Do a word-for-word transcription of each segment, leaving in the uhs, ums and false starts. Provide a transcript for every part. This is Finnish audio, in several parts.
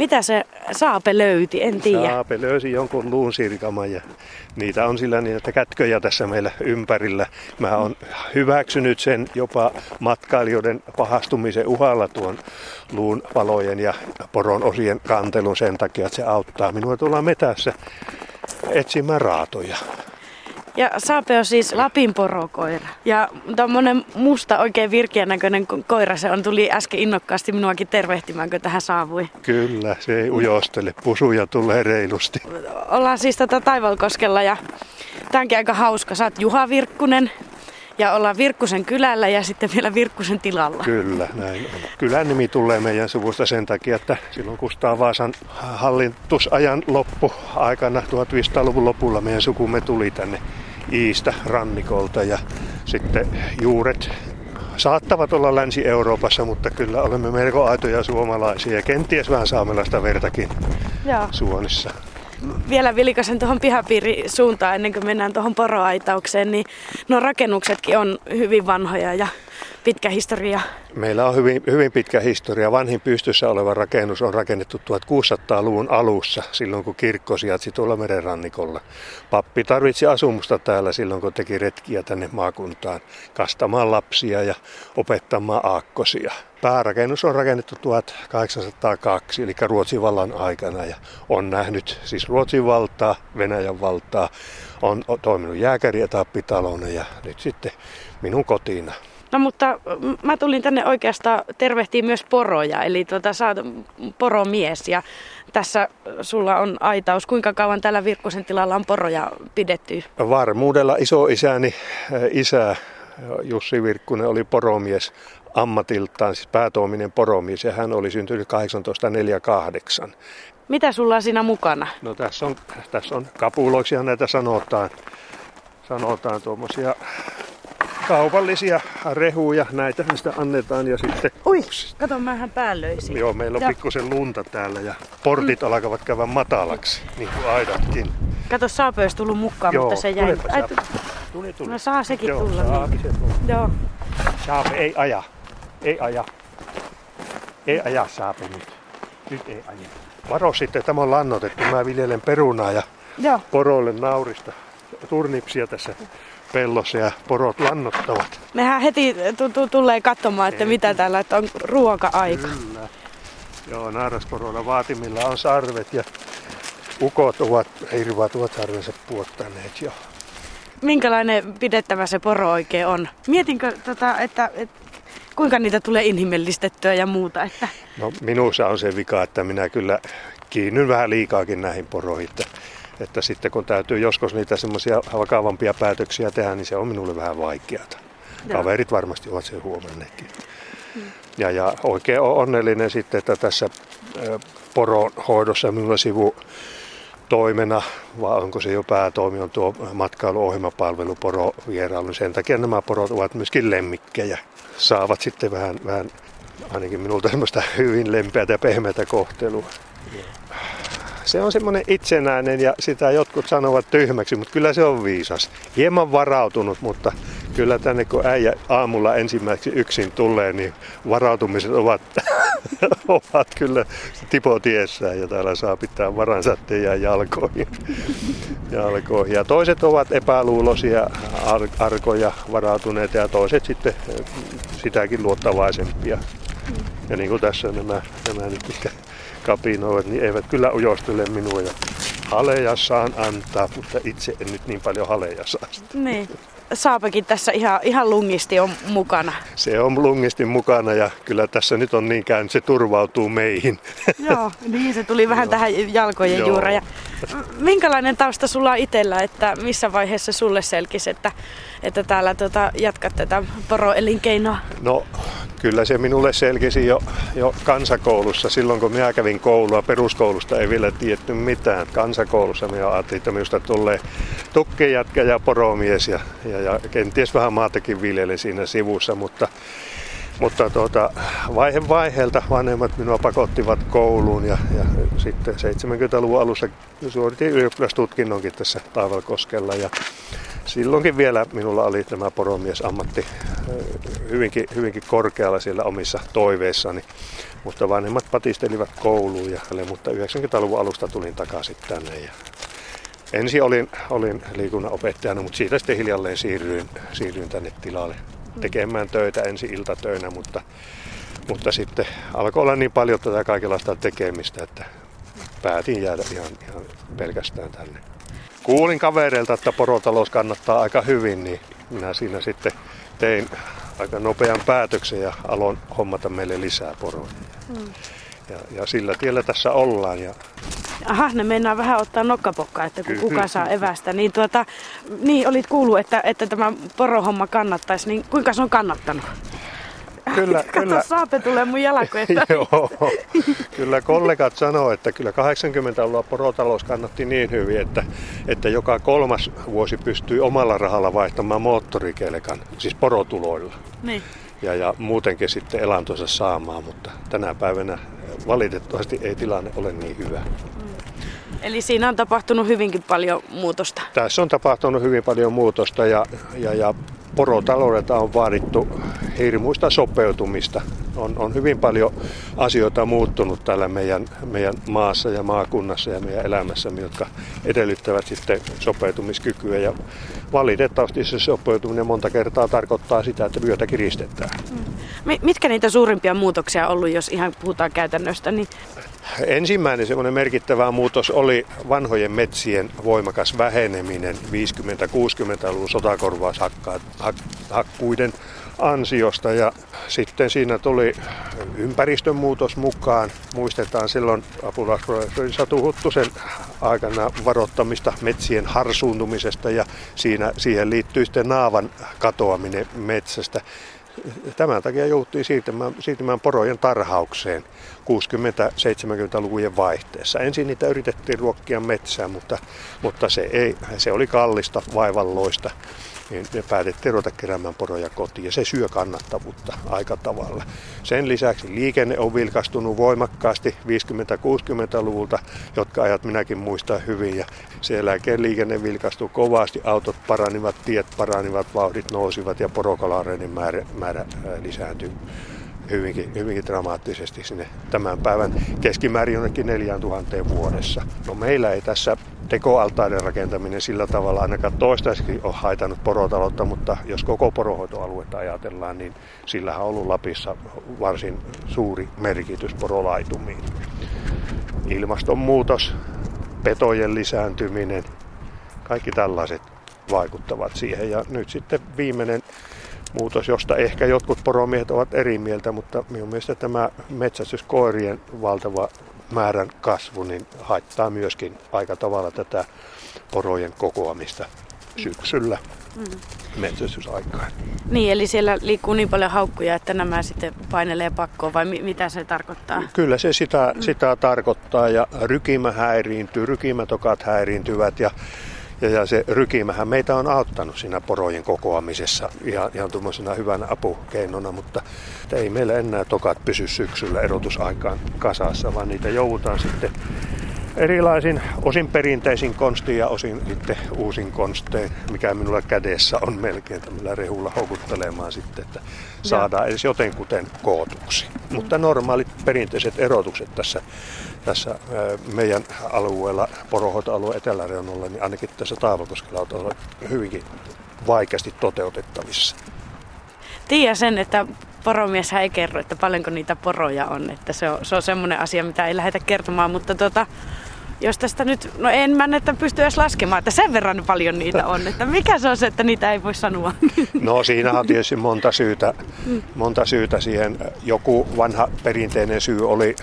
Mitä se saape löyti? En tiedä. Saape löysi jonkun luunsirkaman ja niitä on sillä niitä kätköjä tässä meillä ympärillä. Mä oon hyväksynyt sen jopa matkailijoiden pahastumisen uhalla tuon luun palojen ja poron osien kantelun sen takia, että se auttaa minua tuolla metässä etsimään raatoja. Ja saape on siis Lapin porokoira. Ja tommonen musta, oikein virkeän näköinen koira, se on tuli äsken innokkaasti minuakin tervehtimään, kun tähän saavui. Kyllä, se ei ujostele. Pusuja tulee reilusti. Ollaan siis tätä Taivalkoskella ja tämänkin aika hauska. Sä oot Juha Virkkunen ja ollaan Virkkusen kylällä ja sitten vielä Virkkusen tilalla. Kyllä, näin on. Kylän nimi tulee meidän suvusta sen takia, että silloin Kustaa Vaasan hallitusajan loppu aikana viisitoistasadan luvun lopulla meidän sukumme tuli tänne Iistä rannikolta ja sitten juuret saattavat olla Länsi-Euroopassa, mutta kyllä olemme melko aitoja suomalaisia ja kenties vähän saamelaista vertakin Joo. suonissa. Vielä vilkasen tuohon pihapiirin suuntaan ennen kuin mennään tuohon poroaitaukseen, niin nuo rakennuksetkin on hyvin vanhoja ja pitkä historia. Meillä on hyvin, hyvin pitkä historia. Vanhin pystyssä oleva rakennus on rakennettu tuhatkuusisataaluvun alussa, silloin kun kirkko sijaitsi tuolla merenrannikolla. Pappi tarvitsi asumusta täällä silloin, kun teki retkiä tänne maakuntaan, kastamaan lapsia ja opettamaan aakkosia. Päärakennus on rakennettu tuhatkahdeksansataakaksi, eli Ruotsin vallan aikana, ja on nähnyt siis Ruotsin valtaa, Venäjän valtaa, on toiminut jääkärietappitalona ja nyt sitten minun kotina. No mutta mä tulin tänne oikeastaan tervehtiin myös poroja, eli tuota, sä oot poromies ja tässä sulla on aitaus. Kuinka kauan täällä Virkkusen tilalla on poroja pidetty? Varmuudella isoisäni isä Jussi Virkkunen oli poromies ammatiltaan, siis päätoiminen poromies ja hän oli syntynyt tuhatkahdeksansataaneljäkymmentäkahdeksan. Mitä sulla on siinä mukana? No tässä on, tässä on kapuloiksihan näitä sanotaan, sanotaan tuommoisia... kaupallisia rehuja, näitä mistä annetaan ja sitten... Ui, kato, mähän päällöisin. Joo, meillä on ja. pikkusen lunta täällä ja portit mm. alkavat käydä matalaksi, niin kuin aidatkin. Kato, saapö olisi tullut mukaan, Joo, mutta se jäi. Ai, tu... tuli, tuli. No saa sekin Joo, tulla. Saapi se tulla. Joo. Saape ei aja, ei aja. Ei aja saape nyt. Nyt ei aja. Varo sitten, tämä on lannotettu. Mä viljelen perunaa ja Joo. poroille naurista turnipsia tässä pellossa ja porot lannottavat. Mehän heti t- tulee katsomaan, että mitä täällä, että on ruoka-aika. Kyllä. Joo, naarasporoilla vaatimilla on sarvet ja ukot ovat, hirvaat ovat sarvensa puottaneet jo. Minkälainen pidettävä se poro oikein on? Mietinkö, tota, että, että kuinka niitä tulee inhimillistettyä ja muuta? Että... No minussa on se vika, että minä kyllä kiinnyn vähän liikaakin näihin poroihin. Että sitten kun täytyy joskus niitä semmoisia vakavampia päätöksiä tehdä, niin se on minulle vähän vaikeaa. Kaverit varmasti ovat sen huomanneetkin. Mm. Ja, ja oikein onnellinen sitten, että tässä poronhoidossa minulla sivutoimena, vai onko se jo päätoimi, on tuo matkailuohjelmapalvelu porovierailu. Sen takia nämä porot ovat myöskin lemmikkejä. Saavat sitten vähän, vähän ainakin minulta semmoista hyvin lempeätä ja pehmeätä kohtelua. Se on semmoinen itsenäinen ja sitä jotkut sanovat tyhmäksi, mutta kyllä se on viisas. Hieman varautunut, mutta kyllä tänne kun äijä aamulla ensimmäiseksi yksin tulee, niin varautumiset ovat, ovat kyllä tipotiessään ja täällä saa pitää varansa ja jalkoihin. jalkoihin. Ja toiset ovat epäluuloisia, arkoja, varautuneita ja toiset sitten sitäkin luottavaisempia. Ja niin kuin tässä nämä, nämä nyt mitkä kapinoivat, niin eivät kyllä ujostele minua ja haleja saan antaa, mutta itse en nyt niin paljon haleja saa. Niin. Saapekin tässä ihan, ihan lungisti on mukana. Se on lungisti mukana ja kyllä tässä nyt on niin käynyt, se turvautuu meihin. Joo, niin se tuli vähän Joo. tähän jalkojen juureen. Ja minkälainen tausta sulla on itsellä, että missä vaiheessa sulle selkisi, että, että täällä tuota, jatkat tätä poroelinkeinoa? No kyllä se minulle selkisi jo, jo kansakoulussa. Silloin kun minä kävin koulua, peruskoulusta ei vielä tiedetty mitään. Kansakoulussa minä ajattelin, että minusta tulee tukkijätkä ja poromies ja, ja Ja kenties vähän maatakin viljeli siinä sivussa, mutta, mutta tuota, vaihe vaiheelta vanhemmat minua pakottivat kouluun ja, ja sitten seitsemänkymmentäluvun alussa suoritin ylioppilastutkinnonkin tässä Taivalkoskella ja silloinkin vielä minulla oli tämä poromiesammatti hyvinkin, hyvinkin korkealla siellä omissa toiveissani. Mutta vanhemmat patistelivat kouluun, ja, mutta yhdeksänkymmentäluvun alusta tulin takaisin tänne. Ja ensin olin, olin liikunnanopettajana, mutta siitä sitten hiljalleen siirryin, siirryin tänne tilalle tekemään töitä ensin iltatöinä, mutta, mutta sitten alkoi olla niin paljon tätä kaikenlaista tekemistä, että päätin jäädä ihan, ihan pelkästään tänne. Kuulin kavereilta, että porotalous kannattaa aika hyvin, niin minä siinä sitten tein aika nopean päätöksen ja aloin hommata meille lisää poroja. Mm. Ja, ja sillä tiellä tässä ollaan. Ja... Aha, ne meinaa vähän ottaa nokkapokkaa, että kun kuka saa evästä. Niin, tuota, niin olit kuullut, että, että tämä porohomma kannattaisi, niin kuinka se on kannattanut? Kyllä, kato, kyllä. Saape tulee mun jalkoista. Joo, kyllä kollegat sanoo, että kyllä kahdeksankymmentäluvulla porotalous kannatti niin hyvin, että, että joka kolmas vuosi pystyy omalla rahalla vaihtamaan moottorikelkan, siis porotuloilla. Niin. Ja, ja muutenkin sitten elantonsa saamaan, mutta tänä päivänä valitettavasti ei tilanne ole niin hyvä. Eli siinä on tapahtunut hyvinkin paljon muutosta. Tässä on tapahtunut hyvin paljon muutosta ja, ja, ja porotaloudelta on vaadittu hirmuista sopeutumista. On, on hyvin paljon asioita muuttunut täällä meidän, meidän maassa ja maakunnassa ja meidän elämässämme, jotka edellyttävät sitten sopeutumiskykyä. Ja valitettavasti se sopeutuminen monta kertaa tarkoittaa sitä, että vyötä kiristetään. Mitkä niitä suurimpia muutoksia on ollut, jos ihan puhutaan käytännöstä? Niin... Ensimmäinen semmoinen merkittävä muutos oli vanhojen metsien voimakas väheneminen viisikymmentä-kuusikymmentäluvun sotakorvaushakkuiden ansiosta. Ja sitten siinä tuli ympäristön muutos mukaan. Muistetaan silloin apulaisprofessori Satu Huttusen aikana varoittamista metsien harsuuntumisesta ja siinä, siihen liittyy sitten naavan katoaminen metsästä. Tämän takia jouttiin siirtymään, siirtymään porojen tarhaukseen kuusikymmentä-seitsemänkymmentälukujen vaihteessa. Ensin niitä yritettiin ruokkia metsään, mutta, mutta se, ei, se oli kallista, vaivalloista. Niin ne päätettiin ruveta keräämään poroja kotiin ja se syö kannattavuutta aika tavalla. Sen lisäksi liikenne on vilkastunut voimakkaasti viisikymmentä-kuusikymmentäluvulta, jotka ajat minäkin muistan hyvin. Ja sen jälkeen liikenne vilkastui kovasti, autot paranivat, tiet paranivat, vauhdit nousivat ja porokalareiden määrä, määrä lisääntyi hyvinkin, hyvinkin dramaattisesti sinne tämän päivän keskimäärin jonnekin neljätuhatta vuodessa. No meillä ei tässä tekoaltaiden rakentaminen sillä tavalla ainakaan toistaiseksi on haitannut porotaloutta, mutta jos koko poronhoitoaluetta ajatellaan, niin sillähän on ollut Lapissa varsin suuri merkitys porolaitumiin. Ilmastonmuutos, petojen lisääntyminen, kaikki tällaiset vaikuttavat siihen. Ja nyt sitten viimeinen muutos, josta ehkä jotkut poromiehet ovat eri mieltä, mutta minun mielestä tämä metsästyskoirien valtava määrän kasvu niin haittaa myöskin aika tavalla tätä porojen kokoamista syksyllä mm. metsästysaikaan. Niin, eli siellä liikkuu niin paljon haukkuja, että nämä sitten painelee pakkoon, vai mi- mitä se tarkoittaa? Kyllä se sitä, mm. sitä tarkoittaa, ja rykimä häiriintyy, rykimätokat häiriintyvät, ja Ja se rykimähän meitä on auttanut siinä porojen kokoamisessa ihan, ihan tuommoisena hyvänä apukeinona, mutta ei meillä enää tokat pysy syksyllä erotusaikaan kasassa, vaan niitä joudutaan sitten erilaisin osin perinteisin konstiin ja osin sitten uusin konstein, mikä minulla kädessä on melkein tämmöllä rehulla houkuttelemaan sitten, että saadaan edes jotenkuten kootuksi. Mm. Mutta normaalit perinteiset erotukset tässä, tässä meidän alueella, poronhoitoalueen eteläreunalla, niin ainakin tässä Taivalkoskella on hyvinkin vaikeasti toteutettavissa. Tiedän sen, että poromieshän ei kerro, että paljonko niitä poroja on. Että se on, se on semmoinen asia, mitä ei lähdetä kertomaan, mutta tuota, jos tästä nyt, no en mä että pysty edes laskemaan, että sen verran paljon niitä on. Että mikä se on se, että niitä ei voi sanoa? No siinä on tietysti monta syytä, monta syytä siihen. Joku vanha perinteinen syy oli,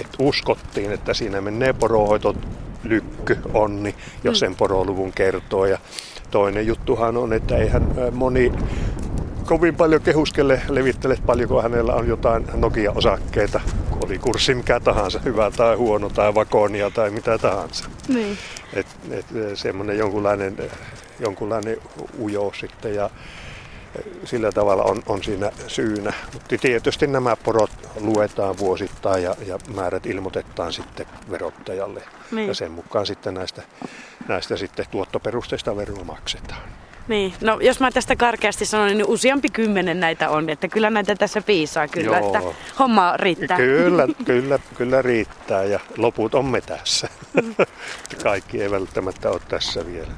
että uskottiin, että siinä menee poronhoitolykky onni, jos sen poroluvun kertoo. Ja toinen juttuhan on, että eihän moni kovin paljon kehuskelle levittele, paljonko hänellä on jotain Nokia-osakkeita, oli kurssi mikä tahansa, hyvä tai huono tai vakonia tai mitä tahansa. Niin. Et, et, semmoinen jonkunlainen, jonkunlainen ujous sitten ja sillä tavalla on, on siinä syynä. Mutta tietysti nämä porot luetaan vuosittain ja, ja määrät ilmoitetaan sitten verottajalle. Niin. Ja sen mukaan sitten näistä, näistä sitten tuottoperusteista veroa maksetaan. Niin, no jos mä tästä karkeasti sanon, niin useampi kymmenen näitä on, että kyllä näitä tässä piisaa kyllä, joo, että homma riittää. Kyllä, kyllä, kyllä riittää ja loput on me tässä. Mm. Kaikki ei välttämättä ole tässä vielä.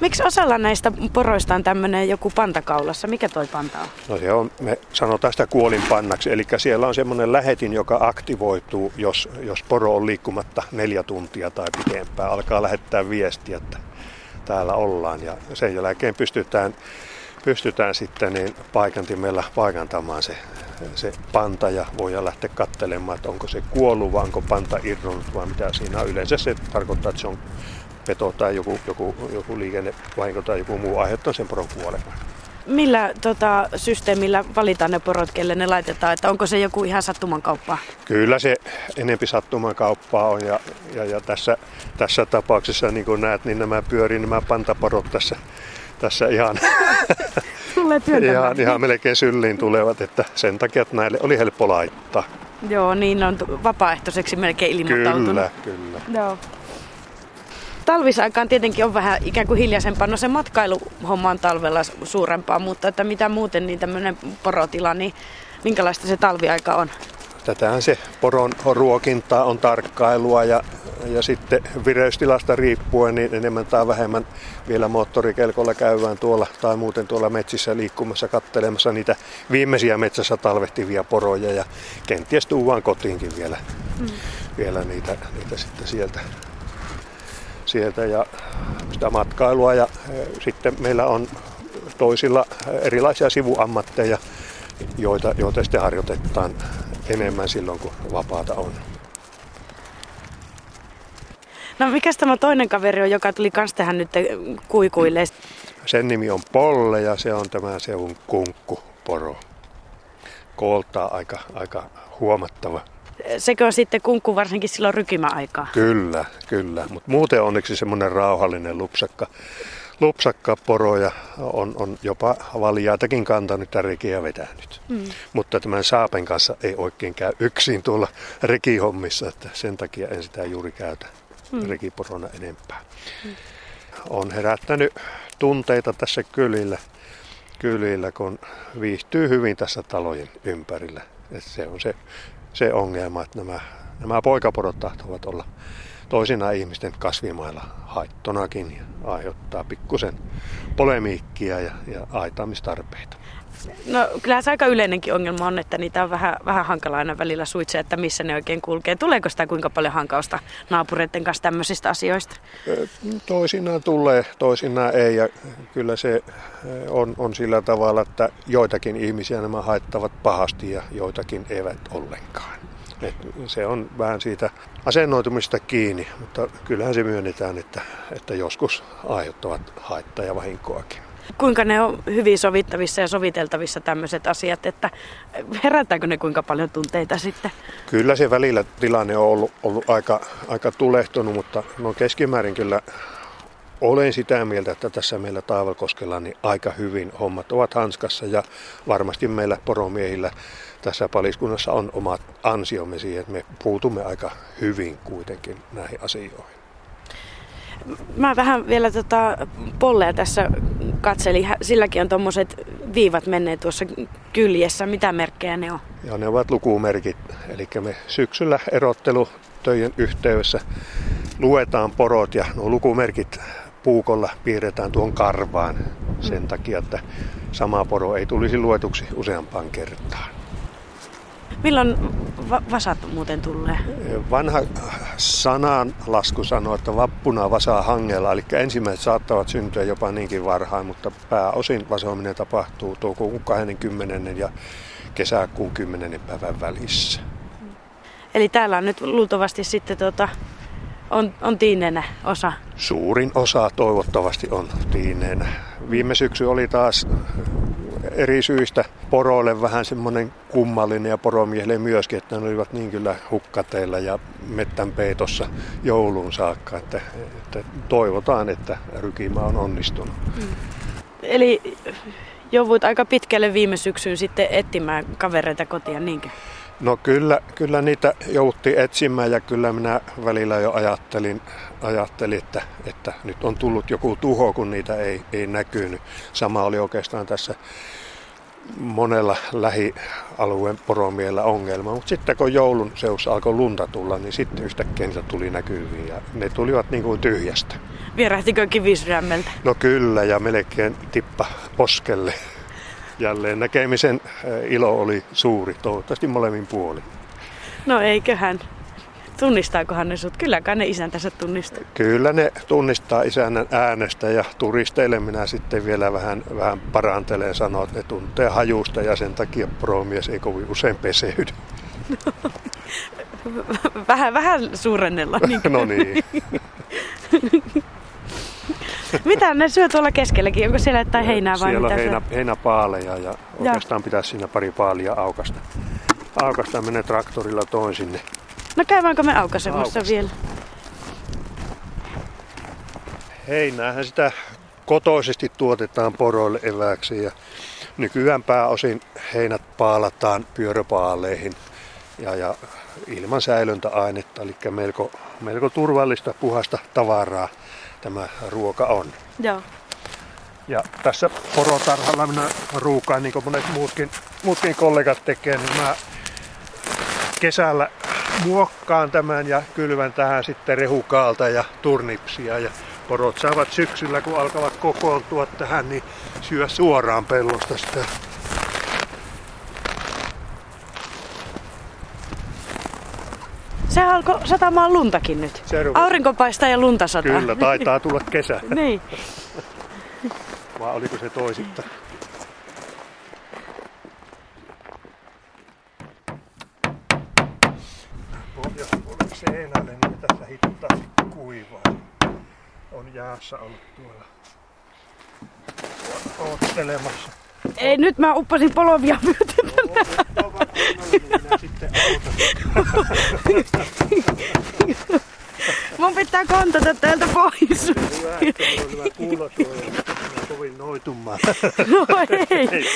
Miksi osalla näistä poroista on tämmöinen joku pantakaulassa? Mikä toi panta on? No se on, me sanotaan sitä kuolinpannaksi, eli siellä on semmoinen lähetin, joka aktivoituu, jos, jos poro on liikkumatta neljä tuntia tai pidempään. Alkaa lähettää viestiä, että täällä ollaan, ja sen jälkeen pystytään, pystytään sitten niin paikantimella paikantamaan se, se panta ja voidaan lähteä katselemaan, että onko se kuollut vai onko panta irronnut vai mitä siinä on. Yleensä se tarkoittaa, että se on peto tai joku, joku, joku liikennevahinko tai joku muu aiheuttanut sen poron kuolemaan. Millä tota, systeemillä valitaan ne porot, kelle ne laitetaan? Että onko se joku ihan sattumankauppaa? Kyllä se enempi sattumankauppaa on. Ja, ja, ja tässä, tässä tapauksessa, niin kuin näet, niin nämä pyörii nämä pantaporot tässä, tässä ihan, ihan, ihan melkein sylliin tulevat. Että sen takia, että näille oli helppo laittaa. Joo, niin on vapaaehtoiseksi melkein ilmoittautunut. Kyllä, kyllä. Joo. Talvisaikaan tietenkin on vähän ikään kuin hiljaisempaa. No se matkailuhomma on talvella suurempaa, mutta että mitä muuten niin tämmöinen porotila, niin minkälaista se talviaika on? Tätähän se poron ruokintaa on tarkkailua ja, ja sitten vireystilasta riippuen niin enemmän tai vähemmän vielä moottorikelkolla käydään tuolla tai muuten tuolla metsissä liikkumassa katselemassa niitä viimeisiä metsässä talvehtivia poroja ja kenties tuodaan kotiinkin vielä, mm. vielä niitä, niitä sitten sieltä. sieltä ja sitä matkailua ja sitten meillä on toisilla erilaisia sivuammatteja, joita, joita sitten harjoitetaan enemmän silloin, kun vapaata on. No mikäs tämä toinen kaveri on, joka tuli kans tähän nyt kuikuille? Sen nimi on Polle ja se on tämä seudun kunkkuporo. Kooltaa aika, aika huomattava. Sekö on sitten kunkku varsinkin silloin rykimäaikaa? Kyllä, kyllä. Mutta muuten onneksi semmoinen rauhallinen lupsakka, lupsakka poro ja on, on jopa valjaitakin kantanut ja rekiä vetänyt. Mm. Mutta tämän saapen kanssa ei oikein käy yksin tuolla rekihommissa, että sen takia en sitä juuri käytä mm. rekiporona enempää. Mm. On herättänyt tunteita tässä kylillä, kylillä, kun viihtyy hyvin tässä talojen ympärillä. Et se on se... Se ongelma, että nämä, nämä poikaporot tahtovat olla toisinaan ihmisten kasvimailla haittonakin ja aiheuttaa pikkusen polemiikkia ja, ja aitaamistarpeita. No kyllähän se aika yleinenkin ongelma on, että niitä on vähän, vähän hankala aina välillä suitsee, että missä ne oikein kulkee. Tuleeko sitä kuinka paljon hankausta naapureiden kanssa tämmöisistä asioista? Toisinaan tulee, toisinaan ei ja kyllä se on, on sillä tavalla, että joitakin ihmisiä nämä haittavat pahasti ja joitakin eivät ollenkaan. Et se on vähän siitä asennoitumista kiinni, mutta kyllähän se myönnetään, että, että joskus aiheuttavat haittaa ja vahinkoakin. Kuinka ne on hyvin sovittavissa ja soviteltavissa tämmöiset asiat, että herättääkö ne kuinka paljon tunteita sitten? Kyllä se välillä tilanne on ollut, ollut aika, aika tulehtunut, mutta no keskimäärin kyllä olen sitä mieltä, että tässä meillä Taivalkoskella niin aika hyvin hommat ovat hanskassa ja varmasti meillä poromiehillä tässä paliskunnassa on omat ansiomme siihen, että me puutumme aika hyvin kuitenkin näihin asioihin. Mä vähän vielä tota Pollea tässä katselin. Silläkin on tuommoiset viivat menneet tuossa kyljessä. Mitä merkkejä ne on? Ja ne ovat lukumerkit. Eli me syksyllä erottelutöjen yhteydessä luetaan porot ja nuo lukumerkit puukolla piirretään tuon karvaan sen takia, että sama poro ei tulisi luetuksi useampaan kertaan. Milloin va- vasat muuten tulee? Vanha sananlasku sanoo, että vappuna vasaa hangella, eli ensimmäiset saattavat syntyä jopa niinkin varhain, mutta pääosin vasoaminen tapahtuu toukokuun kahdeskymmenes ja kesäkuun kymmenennen päivän välissä. Eli täällä on nyt luultavasti sitten tuota, on, on tiineenä osa? Suurin osa toivottavasti on tiineenä. Viime syksy oli taas eri syistä poroille vähän semmoinen kummallinen ja poromiehille myöskin, että ne olivat niin kyllä hukkateilla ja mettän peitossa jouluun saakka, että, että toivotaan, että rykimä on onnistunut. Mm. Eli jouduit aika pitkälle viime syksyyn sitten etsimään kavereita kotiin, niinkö? No kyllä, kyllä niitä jouttiin etsimään ja kyllä minä välillä jo ajattelin, ajattelin että, että nyt on tullut joku tuho, kun niitä ei, ei näkynyt. Sama oli oikeastaan tässä monella lähialueen poromiehellä ongelma, mutta sitten kun joulun seudussa alkoi lunta tulla, niin sitten yhtäkkiä niitä tuli näkyviin ja ne tulivat niin kuin tyhjästä. Vierähtikö kivisydämeltä? No kyllä, ja melkein tippa poskelle. Jälleen näkemisen ilo oli suuri, toivottavasti molemmin puolin. No eiköhän. Tunnistaakohan ne sut? Kylläkään ne isäntänsä tunnistaa. Kyllä ne tunnistaa isännän äänestä, ja turisteille minä sitten vielä vähän, vähän parantelen sanoa, että ne tuntee hajusta ja sen takia poromies ei kovin usein peseydy. No, vähän, vähän suurennella. Niin. No niin. Mitä ne syö tuolla keskelläkin? Onko siellä jotain heinää vai siellä mitä? Siellä on heinä, heinäpaaleja ja oikeastaan pitäisi siinä pari paalia aukasta. Aukasta menee traktorilla toin sinne. No käydäänkö me aukasemassa vielä? Heinäähän sitä kotoisesti tuotetaan poroille eväksi ja nykyään pääosin heinät paalataan pyöröpaaleihin ja, ja ilman säilöntäainetta, eli melko, melko turvallista puhasta tavaraa tämä ruoka on. Joo. Ja tässä porotarhalla minä ruukaan, niin kuin monet muutkin, muutkin kollegat tekee, niin mä kesällä muokkaan tämän ja kylvän tähän sitten rehukaalta ja turnipsia, ja porot saavat syksyllä, kun alkavat kokoontua tähän, niin syö suoraan pellosta sitä. Se alkoi satamaan luntakin nyt. Aurinko paistaa ja lunta sataa. Kyllä, taitaa tulla kesä. Niin. Vai oliko se toisittain? Seinälle, niin tässä hittaa kuivaa. On jäässä ollut tuolla oottelemassa. Ei, nyt mä uppasin polovia myöten. No, mun pitää kontata täältä pois. Hyvä, että mulla on kuulosuoja. Kovin noitumaan. No ei.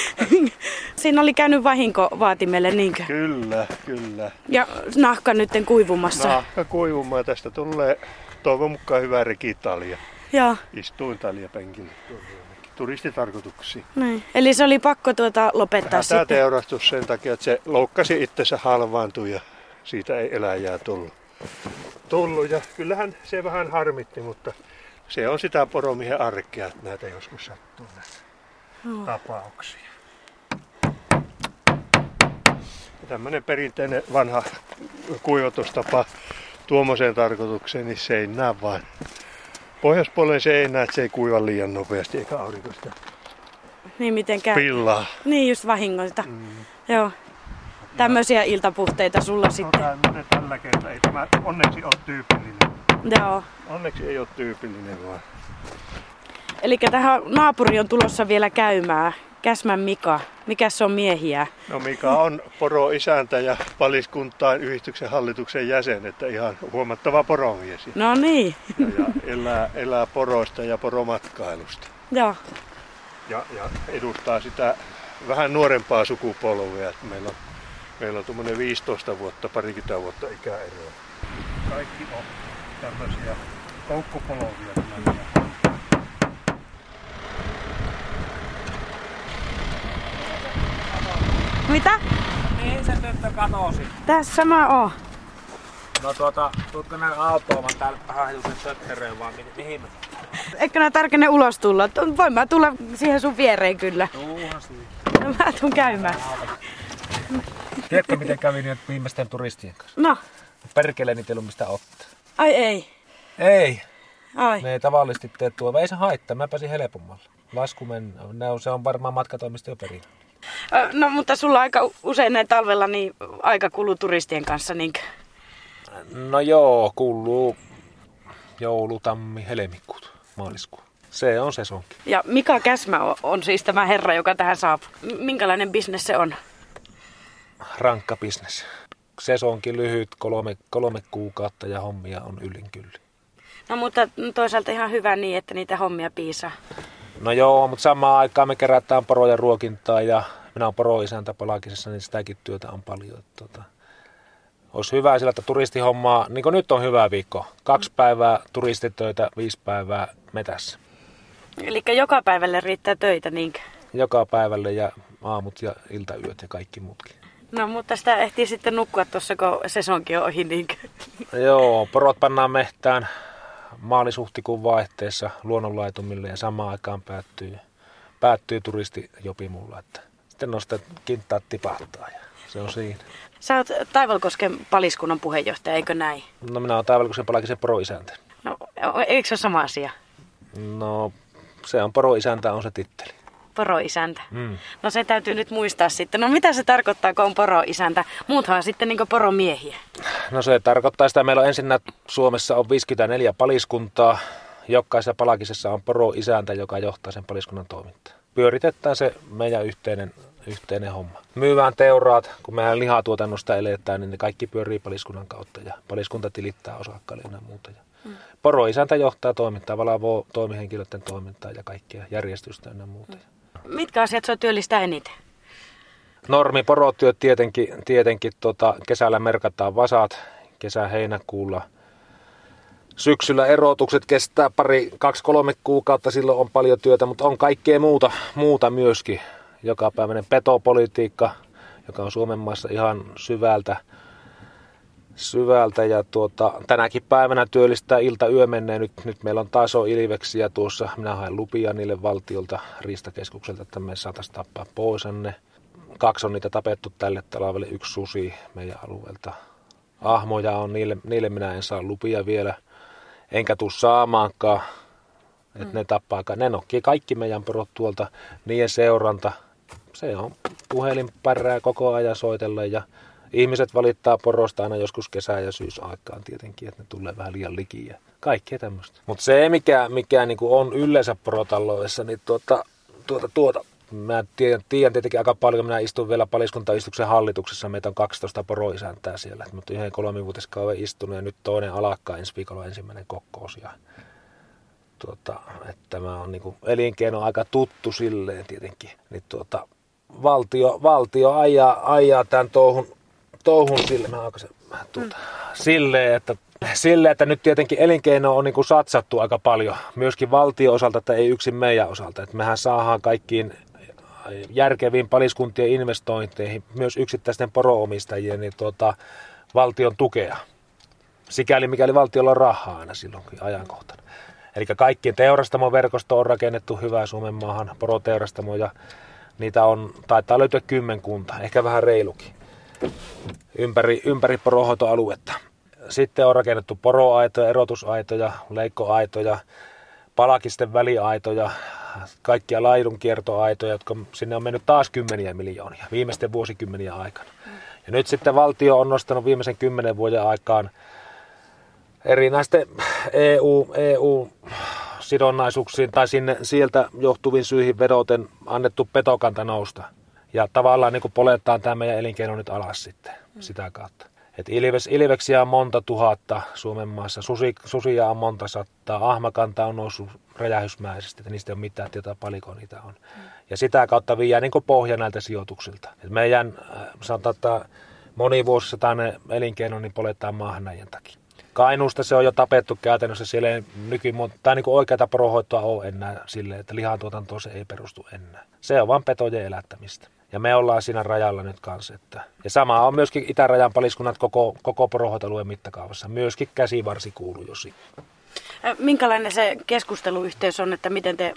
Siinä oli käynyt vahinko vaatimelle, niinkö? Kyllä, kyllä. Ja nahka nytten kuivumassa. Nahka kuivumaan. Tästä tulee toivon mukaan hyvää rekitalja. Joo. Istuin taljapenkille. Turistitarkoituksiin. Näin. Eli se oli pakko tuota lopettaa Hätä sitten? Tämä teurastus sen takia, että se loukkasi itsensä, halvaantui ja siitä ei eläjää tullut. tullut. Ja kyllähän se vähän harmitti, mutta se on sitä poromiehen arkea, että näitä joskus sattuu näitä oh. tapauksia. Tämmöinen perinteinen vanha kuivatustapa tuommoiseen tarkoitukseen, niin seinään vaan. Pohjoispuolen seinään, että se ei kuiva liian nopeasti eikä aurinko sitä niin mitenkään pillaa. Niin just vahingoilta. Mm. Joo. Tämmöisiä iltapuhteita sulla no, sitten. Tämmöinen tällä kertaa. Ei tämä onneksi ole tyypillinen. Joo. Onneksi ei ole tyypillinen vaan. Eli tähän naapuri on tulossa vielä käymään. Käsmän Mika. Mikäs se on miehiä? No Mika on poroisäntä ja paliskuntain yhdistyksen hallituksen jäsen, että ihan huomattava poromies. No niin. Ja, ja elää, elää poroista ja poromatkailusta. Joo. Ja, ja edustaa sitä vähän nuorempaa sukupolvea. Meillä on, meillä on tuommoinen viisitoista vuotta, parikymmentä vuotta ikäeroa. Kaikki on tämmöisiä koukkupolovia tämän. Mitä? Niin se tyttö katosi. Tässä mä oon. No tuota, tuutko nää autoa, vaan täällä hahjusen tötteröön vaan mihin mä? Eikö nää tarkene ulos tulla? Voin mä tulla siihen sun viereen kyllä. Tuuhan siihen. No mä tuun käymään. Tiedätkö miten kävi nyt viimeisten turistien kanssa? No. Perkele niitä ei ollut mistä ottaa. Ai ei. Ei. Ai. Ne ei tavallisesti tee tuo. Ei se haittaa, mä pääsin helpommalla. Lasku mennä. Se on varmaan matkatoimisto jo perin. No mutta sulla aika usein näin talvella niin aika kuluu turistien kanssa niinkö? No joo, kuluu joulu, tammi, helmikuut, maaliskuu. Se on sesonki. Ja Mika Käsmä on, on siis tämä herra, joka tähän saapuu. Minkälainen bisnes se on? Rankka bisnes. Sesonki lyhyt, kolme, kolme kuukautta ja hommia on yllin kyllin. No mutta toisaalta ihan hyvä niin, että niitä hommia piisaa. No joo, mutta samaan aikaan me kerätään poroja ruokintaa ja minä olen poroisäntä Palakisessa, niin sitäkin työtä on paljon. Tuota, olisi hyvä sillä, että turistihommaa, niin kuin nyt on hyvä viikko, kaksi päivää turistitöitä, viisi päivää metässä. Eli joka päivälle riittää töitä niinkö? Joka päivälle ja aamut ja iltayöt ja kaikki muutkin. No mutta sitä ehtii sitten nukkua tuossa, kun sesonkin on ohi niinkö? Joo, porot pannaan mehtään maalis-huhtikuun vaihteessa luonnonlaitumille ja samaan aikaan päättyy, päättyy turistijopi mulla. Että sitten noista kintaat tipahtaa ja se on siinä. Sä oot Taivalkosken paliskunnan puheenjohtaja, eikö näin? No minä oon Taivalkosken Palakisen poroisäntä. No eikö se ole sama asia? No se on poroisäntä, on se titteli. Poroisäntä. Mm. No se täytyy nyt muistaa sitten. No mitä se tarkoittaa, kun on poroisäntä? Muuthan on sitten niin kuin poromiehiä. No se tarkoittaa sitä. Meillä on ensinnä Suomessa on viisikymmentäneljä paliskuntaa. Jokaisessa palakisessa on poroisäntä, joka johtaa sen paliskunnan toimintaa. Pyöritetään se meidän yhteinen, yhteinen homma. Myyvään teuraat, kun mehän lihatuotannosta eletään, niin ne kaikki pyörii paliskunnan kautta. Ja paliskunta tilittää osakkaille ja muuta. Mm. Poroisäntä johtaa toimintaa, valvoo toimihenkilöiden toimintaa ja kaikkia järjestystä ja muuta. Mm. Mitkä asiat sinua työllistää eniten? Normi porotyöt tietenkin, tietenkin tota, kesällä merkataan vasat, kesä-heinäkuulla. Syksyllä erotukset kestää pari, kaksi, kolme kuukautta, silloin on paljon työtä, mutta on kaikkea muuta, muuta myöskin. Jokapäiväinen petopolitiikka, joka on Suomen maassa ihan syvältä. syvältä ja tuota, tänäkin päivänä työllistää ilta yö mennee. Nyt, nyt meillä on tasoilveksiä tuossa. Minä haen lupia niille valtiolta, riistakeskukselta, että me saataisiin tappaa poisanne. Kaksi on niitä tapettu tälle talvelle, yksi susi meidän alueelta. Ahmoja on, niille, niille minä en saa lupia vielä, enkä tule saamaankaan, että mm. ne tappaakaan. Ne nokkii kaikki meidän porot tuolta, niiden seuranta. Se on puhelinpärää koko ajan soitella ja ihmiset valittaa porosta aina joskus kesä- ja syysaikaan tietenkin, että ne tulee vähän liian likiin ja kaikkea tämmöistä. Mutta se, mikä, mikä niinku on yleensä porotalloissa, niin tuota, tuota, tuota. Mä tiedän, tiedän tietenkin aika paljon, minä istun vielä paliskuntaistuksen hallituksessa. Meitä on kaksitoista poroisäntää siellä. Mä oon yhden kolmivuotiskauden istunut ja nyt toinen alkaa ensi viikolla ensimmäinen kokous. Ja, tuota, että tämä on niinku elinkeino aika tuttu silleen tietenkin. Niin tuota, valtio, valtio ajaa, ajaa tämän touhun. touhun sille, mä aikaisen, mä tuota, mm. sille, että, sille, että nyt tietenkin elinkeino on niin kuin satsattu aika paljon, myöskin valtion osalta, että ei yksin meidän osalta. Että mehän saadaan kaikkiin järkeviin paliskuntien investointeihin, myös yksittäisten poroomistajien, niin tuota, valtion tukea. Sikäli mikäli valtiolla on rahaa aina silloinkin ajankohtana. Eli kaikkien teurastamoverkosto on rakennettu hyvää Suomen maahan, poroteurastamo, ja niitä on, taitaa löytyä kymmenkunta, ehkä vähän reilukin. Ympäri, ympäri poronhoitoaluetta. Sitten on rakennettu poroaitoja, erotusaitoja, leikkoaitoja, palakisten väliaitoja, kaikkia laidunkiertoaitoja, jotka sinne on mennyt taas kymmeniä miljoonia viimeisten vuosikymmeniä aikana. Ja nyt sitten valtio on nostanut viimeisen kymmenen vuoden aikaan erinäisten E U-sidonnaisuuksiin tai sinne, sieltä johtuviin syihin vedoten annettu petokanta nousta. Ja tavallaan niin kuin polettaan tämä meidän elinkeino nyt alas sitten mm. sitä kautta. Et ilves, ilveksiä on monta tuhatta Suomen maassa, Susi, susia on monta sattaa, ahmakanta on noussut räjähysmäisesti, että niistä ei ole mitään tietoa paljonko niitä on. Mm. Ja sitä kautta viedään niin kuin pohja näiltä sijoituksilta. Et meidän sanotaan, että monivuosisatainen elinkeino niin polettaan maahan näiden takia. Kainuusta se on jo tapettu käytännössä, siellä ei nykymo- tai niin kuin oikeata poronhoitoa ole enää silleen, että lihantuotantoon se ei perustu enää. Se on vain petojen elättämistä. Ja me ollaan siinä rajalla nyt kanssa. Että. Ja sama on myöskin itärajan paliskunnat koko, koko poronhoitoalueen mittakaavassa. Myöskin käsivarsi kuuluu jo siihen. Minkälainen se keskusteluyhteys on, että miten te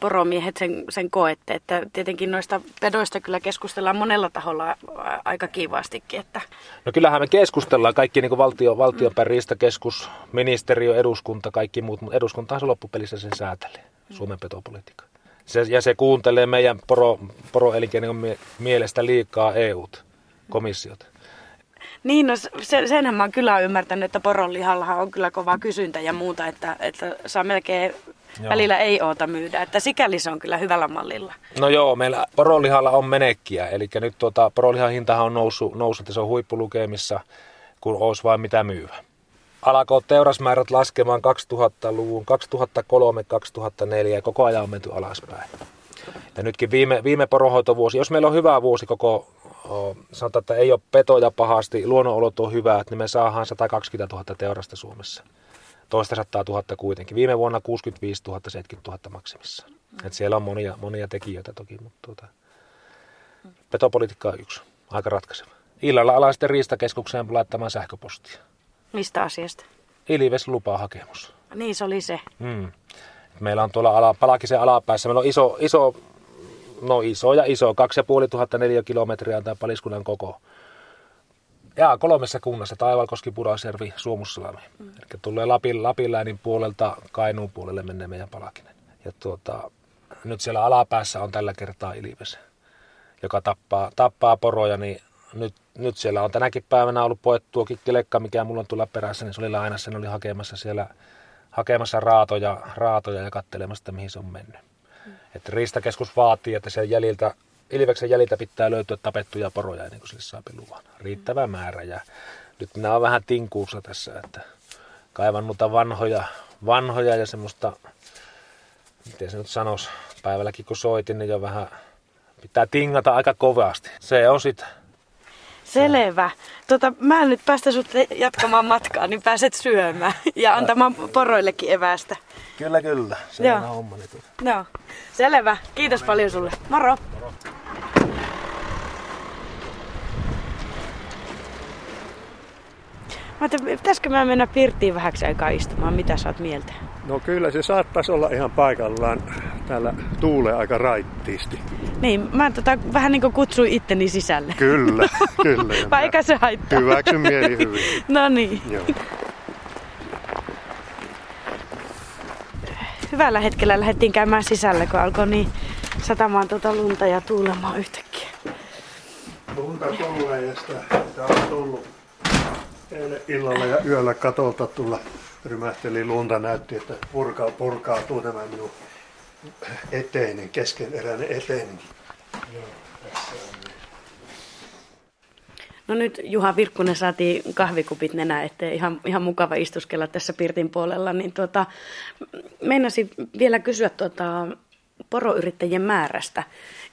poromiehet sen, sen koette? Että tietenkin noista pedoista kyllä keskustellaan monella taholla aika kiivaastikin. Että. No kyllähän me keskustellaan. Kaikki niin kuin valtio, valtionpäin, riistakeskus, ministeriö, eduskunta, kaikki muut. Mutta eduskuntahan se loppupelissä sen säätelee, Suomen petopolitiikka. Se, ja se kuuntelee meidän poro, poroelinkeinon mielestä liikaa E U-komissiota. Niin, no senhän mä oon kyllä ymmärtänyt, että poronlihallahan on kyllä kova kysyntä ja muuta, että, että saa melkein joo. Välillä ei oota myydä, että sikäli se on kyllä hyvällä mallilla. No joo, meillä poronlihalla on menekkiä, eli nyt tuota, poronlihan hintahan on noussut, noussut, se on huippulukemissa, kun olisi vain mitä myyvä. alkoi teurasmäärät laskemaan kaksituhattaluvun, kaksituhattakolme kaksituhattaneljä ja koko ajan on menty alaspäin. Ja nytkin viime, viime poronhoitovuosi, jos meillä on hyvä vuosi koko, sanotaan, että ei ole petoja pahasti, luonnonolot on hyvät, niin me saadaan sata kaksikymmentätuhatta teurasta Suomessa. Toista sataa tuhatta kuitenkin. Viime vuonna kuusikymmentäviisituhatta, seitsemänkymmentätuhatta maksimissaan. Et siellä on monia, monia tekijöitä toki, mutta tuota, petopolitiikka on yksi. Aika ratkaiseva. Illalla alan sitten Riistakeskukseen laittamaan sähköpostia. Mistä asiasta? Ilves-lupahakemus. Niin se oli se. Mm. Meillä on tuolla ala, Palakisen alapäässä, meillä on iso, iso, no iso ja iso, kaksituhattaviisisataa neliökilometriä on tämä paliskunnan koko. Ja kolmessa kunnassa, Taivalkoski, Pudasjärvi, Suomussalmi. Mm. Eli tulee Lapin, Lapinläänin puolelta, Kainuun puolelle menee meidän Palakinen. Ja tuota, nyt siellä alapäässä on tällä kertaa Ilves, joka tappaa, tappaa poroja, niin nyt, nyt siellä on tänäkin päivänä ollut poettua kikkelekka, mikä mulla on tulla perässä, niin se oli lainassa, ne oli hakemassa siellä hakemassa raatoja, raatoja ja katselemassa, mihin se on mennyt. Mm. Että Riistakeskus vaatii, että siellä jäljiltä, Ilveksen jäljiltä pitää löytyä tapettuja poroja ennen kuin sille saa luvan. Riittävä mm. määrä. Ja nyt nämä on vähän tinkuussa tässä, että kaivannuta vanhoja, vanhoja ja semmoista, miten se nyt sanoisi, päivälläkin kun soitin, niin jo vähän pitää tingata aika kovasti. Se on sitä. Selvä. Tota, mä en nyt päästä sut jatkamaan matkaa, niin pääset syömään ja antamaan poroillekin evästä. Kyllä, kyllä. Se on homma. No, selvä. Kiitos Amen. Paljon sulle. Moro. Moro. Mä ajattelin, pitäisikö mä mennä pirttiin vähäksi aikaa istumaan? Mitä sä oot mieltä? No kyllä se saattaisi olla ihan paikallaan. Täällä tuulee aika raittiisti. Niin, mä tota, vähän niin kuin kutsuin itteni sisälle. Kyllä, kyllä. Vai eikä se haittaa? Hyväksyn mieli hyvin. No niin. Joo. Hyvällä hetkellä lähdettiin käymään sisälle, kun alkoi niin satamaan tuota lunta ja tuulemaan yhtäkkiä. Lunta tulee ja sitä, sitä on tullut eilen illalla ja yöllä katolta tulla. Rymähteli lunta, näytti, että purkaa, purkaa tuu tämä minun eteinen, keskeneräinen eteinen. No nyt Juha Virkkunen saatiin kahvikupit nenää, ettei ihan, ihan mukava istuskella tässä pirtin puolella. Niin tuota, meinasin vielä kysyä tuota poroyrittäjien määrästä.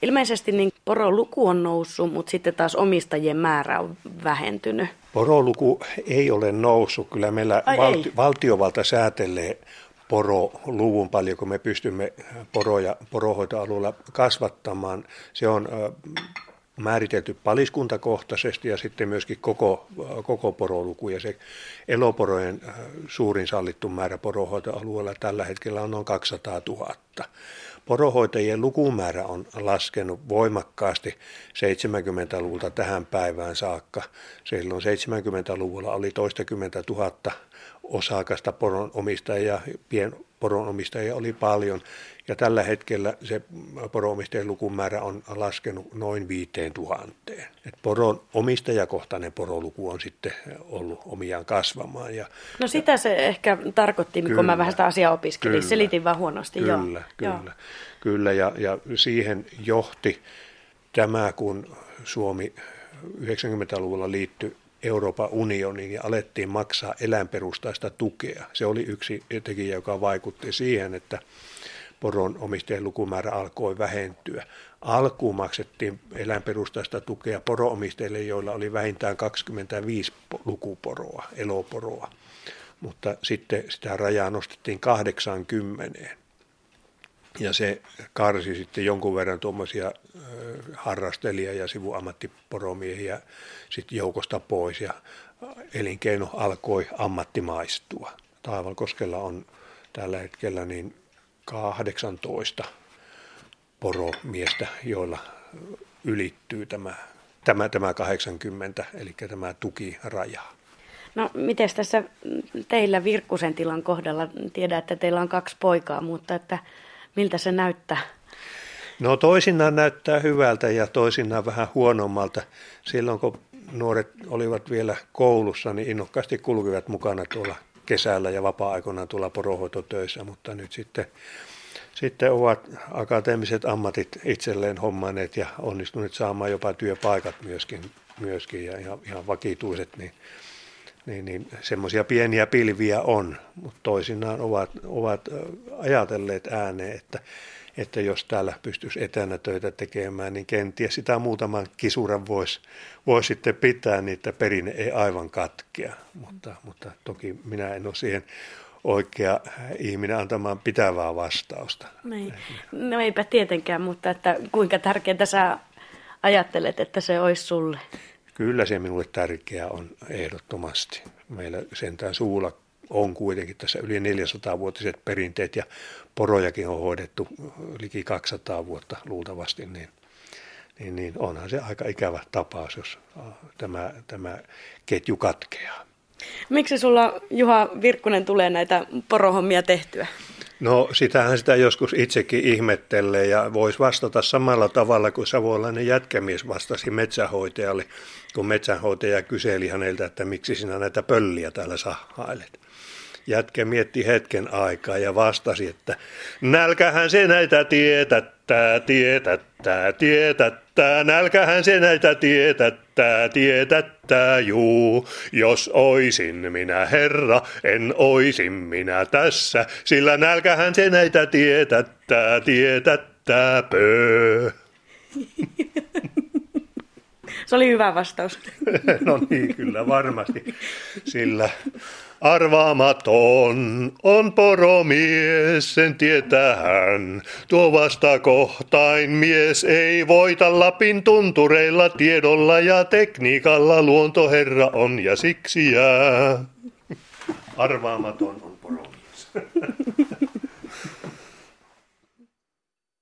Ilmeisesti niin poroluku on noussut, mutta sitten taas omistajien määrä on vähentynyt. Poroluku ei ole noussut. Kyllä meillä valti- valtiovalta säätelee poroluvun paljon, kun me pystymme poroja poronhoitoalueella kasvattamaan. Se on määritelty paliskuntakohtaisesti ja sitten myöskin koko, koko poroluku. Ja se eloporojen suurin sallittu määrä poronhoitoalueella tällä hetkellä on noin kaksisataatuhatta. Poronhoitajien lukumäärä on laskenut voimakkaasti seitsemänkymmentäluvulta tähän päivään saakka. Silloin seitsemänkymmentäluvulla oli toistakymmentä tuhatta osakasta poronomistajia, pienporonomistajia oli paljon. Ja tällä hetkellä se poronomistajien lukumäärä on laskenut noin viiteen tuhanteen. Poronomistajakohtainen poroluku on sitten ollut omiaan kasvamaan. Ja, no sitä ja, se ehkä tarkoitti, kyllä, kun mä vähän sitä asiaa opiskelin. Kyllä, selitin vaan huonosti. Kyllä, joo, kyllä, joo. Kyllä ja, ja siihen johti tämä, kun Suomi yhdeksänkymmentäluvulla liittyi Euroopan unioniin ja alettiin maksaa eläinperustaista tukea. Se oli yksi tekijä, joka vaikutti siihen, että poronomistajien lukumäärä alkoi vähentyä. Alkuun maksettiin eläinperustaista tukea poroomistajille, joilla oli vähintään kaksikymmentäviisi lukuporoa, eloporoa, mutta sitten sitä rajaa nostettiin kahdeksaankymmeneen. Ja se karsi sitten jonkun verran tuommoisia harrastelija- ja sivuammattiporomiehiä sitten joukosta pois ja elinkeino alkoi ammattimaistua. Taivalkoskella on tällä hetkellä niin kahdeksantoista poromiestä, joilla ylittyy tämä, tämä, tämä kahdeksankymmentä, eli tämä tukiraja. No, miten tässä teillä Virkkusen tilan kohdalla? Tiedän, että teillä on kaksi poikaa, mutta että miltä se näyttää? No toisinaan näyttää hyvältä ja toisinaan vähän huonommalta. Silloin kun nuoret olivat vielä koulussa, niin innokkaasti kulkivat mukana tuolla kesällä ja vapaa-aikana tuolla poronhoitotöissä, mutta nyt sitten, sitten ovat akateemiset ammatit itselleen hommaneet ja onnistuneet saamaan jopa työpaikat myöskin, myöskin ja ihan, ihan vakituiset, niin niin, niin semmoisia pieniä pilviä on, mutta toisinaan ovat, ovat ajatelleet ääneen, että, että jos täällä pystyisi etänä töitä tekemään, niin kenties sitä muutaman kisuran voisi vois sitten pitää, niin että perinne ei aivan katkea. Mutta, mutta toki minä en ole siihen oikea ihminen antamaan pitävää vastausta. Niin. No eipä tietenkään, mutta että kuinka tärkeää sä ajattelet, että se olisi sulle? Kyllä se minulle tärkeää on ehdottomasti. Meillä sentään suulla on kuitenkin tässä yli neljäsatavuotiset perinteet ja porojakin on hoidettu liki kaksisataa vuotta luultavasti, niin, niin, niin onhan se aika ikävä tapaus, jos tämä, tämä ketju katkeaa. Miksi sulla, Juha Virkkunen, tulee näitä porohommia tehtyä? No sitähän sitä joskus itsekin ihmettelee ja voisi vastata samalla tavalla kuin savolainen jätkämies vastasi metsänhoitajalle, kun metsänhoitaja kyseli häneltä, että miksi sinä näitä pölliä täällä sahailet. Jätkä mietti hetken aikaa ja vastasi, että nälkähän se näitä tietättää, tietättää, tietättää, nälkähän se näitä tietättää, tietättää, juu. Jos oisin minä herra, en oisin minä tässä, sillä nälkähän se näitä tietättää, tietättää, pöö. Se oli hyvä vastaus. No niin, kyllä varmasti, sillä arvaamaton on poromies, sen tietää hän. Tuo vastakohtain mies ei voita Lapin tuntureilla, tiedolla ja tekniikalla luontoherra on ja siksi jää. Arvaamaton on.